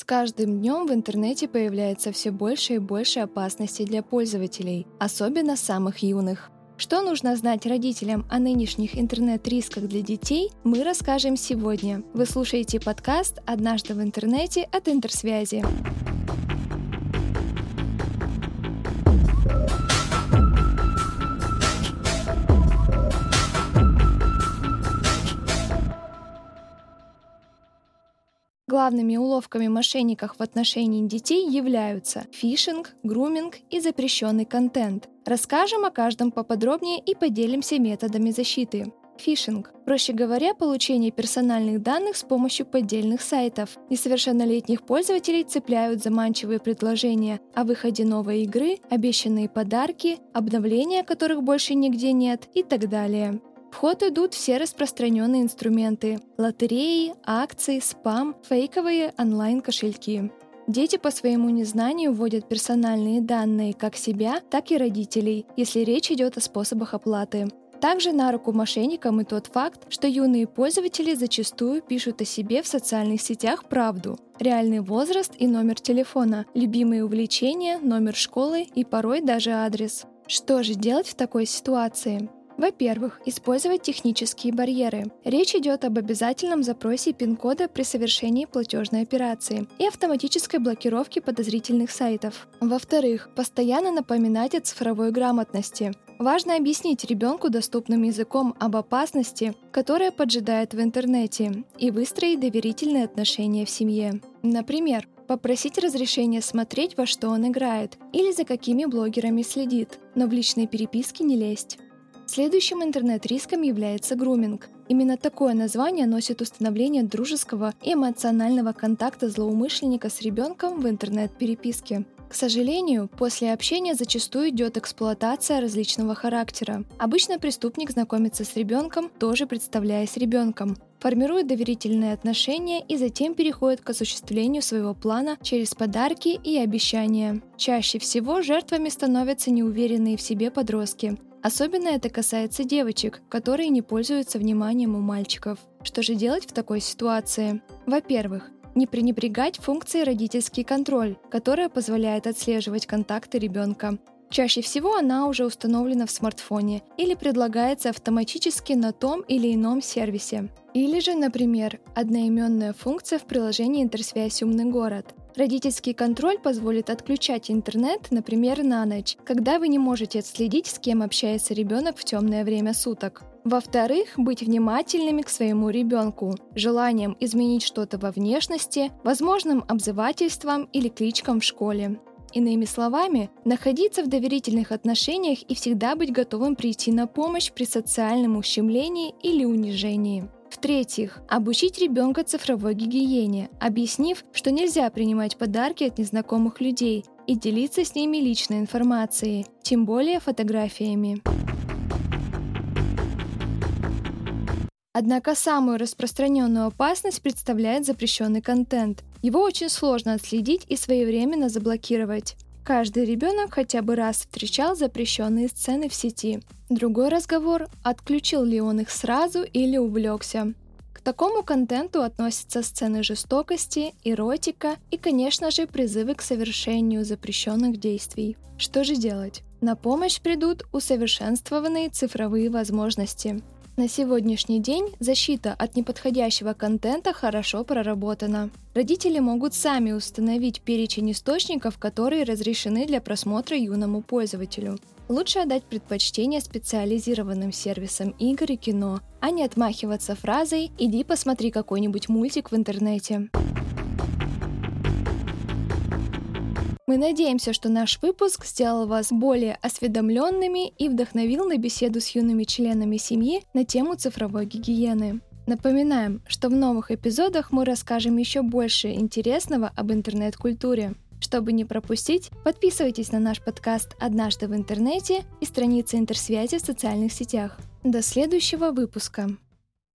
С каждым днем в интернете появляется все больше и больше опасностей для пользователей, особенно самых юных. Что нужно знать родителям о нынешних интернет-рисках для детей, мы расскажем сегодня. Вы слушаете подкаст «Однажды в интернете» от Интерсвязи. Главными уловками мошенников в отношении детей являются фишинг, груминг и запрещенный контент. Расскажем о каждом поподробнее и поделимся методами защиты. Фишинг. Проще говоря, получение персональных данных с помощью поддельных сайтов. Несовершеннолетних пользователей цепляют заманчивые предложения о выходе новой игры, обещанные подарки, обновления которых больше нигде нет и так далее. В ход идут все распространенные инструменты – лотереи, акции, спам, фейковые онлайн-кошельки. Дети по своему незнанию вводят персональные данные как себя, так и родителей, если речь идет о способах оплаты. Также на руку мошенникам и тот факт, что юные пользователи зачастую пишут о себе в социальных сетях правду. Реальный возраст и номер телефона, любимые увлечения, номер школы и порой даже адрес. Что же делать в такой ситуации? Во-первых, использовать технические барьеры. Речь идет об обязательном запросе пин-кода при совершении платежной операции и автоматической блокировке подозрительных сайтов. Во-вторых, постоянно напоминать о цифровой грамотности. Важно объяснить ребенку доступным языком об опасности, которая поджидает в интернете, и выстроить доверительные отношения в семье. Например, попросить разрешения смотреть, во что он играет, или за какими блогерами следит, но в личные переписки не лезть. Следующим интернет-риском является груминг. Именно такое название носит установление дружеского и эмоционального контакта злоумышленника с ребенком в интернет-переписке. К сожалению, после общения зачастую идет эксплуатация различного характера. Обычно преступник знакомится с ребенком, тоже представляясь ребенком, формирует доверительные отношения и затем переходит к осуществлению своего плана через подарки и обещания. Чаще всего жертвами становятся неуверенные в себе подростки. Особенно это касается девочек, которые не пользуются вниманием у мальчиков. Что же делать в такой ситуации? Во-первых, не пренебрегать функцией родительский контроль, которая позволяет отслеживать контакты ребенка. Чаще всего она уже установлена в смартфоне или предлагается автоматически на том или ином сервисе. Или же, например, одноименная функция в приложении «Интерсвязь. Умный город». Родительский контроль позволит отключать интернет, например, на ночь, когда вы не можете отследить, с кем общается ребенок в темное время суток. Во-вторых, быть внимательными к своему ребенку, желанием изменить что-то во внешности, возможным обзывательствам или кличкам в школе. Иными словами, находиться в доверительных отношениях и всегда быть готовым прийти на помощь при социальном ущемлении или унижении. В-третьих, обучить ребенка цифровой гигиене, объяснив, что нельзя принимать подарки от незнакомых людей и делиться с ними личной информацией, тем более фотографиями. Однако самую распространенную опасность представляет запрещенный контент. Его очень сложно отследить и своевременно заблокировать. Каждый ребенок хотя бы раз встречал запрещенные сцены в сети. Другой разговор – отключил ли он их сразу или увлекся. К такому контенту относятся сцены жестокости, эротика и, конечно же, призывы к совершению запрещенных действий. Что же делать? На помощь придут усовершенствованные цифровые возможности. На сегодняшний день защита от неподходящего контента хорошо проработана. Родители могут сами установить перечень источников, которые разрешены для просмотра юному пользователю. Лучше отдать предпочтение специализированным сервисам игр и кино, а не отмахиваться фразой «иди посмотри какой-нибудь мультик в интернете». Мы надеемся, что наш выпуск сделал вас более осведомленными и вдохновил на беседу с юными членами семьи на тему цифровой гигиены. Напоминаем, что в новых эпизодах мы расскажем еще больше интересного об интернет-культуре. Чтобы не пропустить, подписывайтесь на наш подкаст «Однажды в интернете» и страницы Интерсвязи в социальных сетях. До следующего выпуска!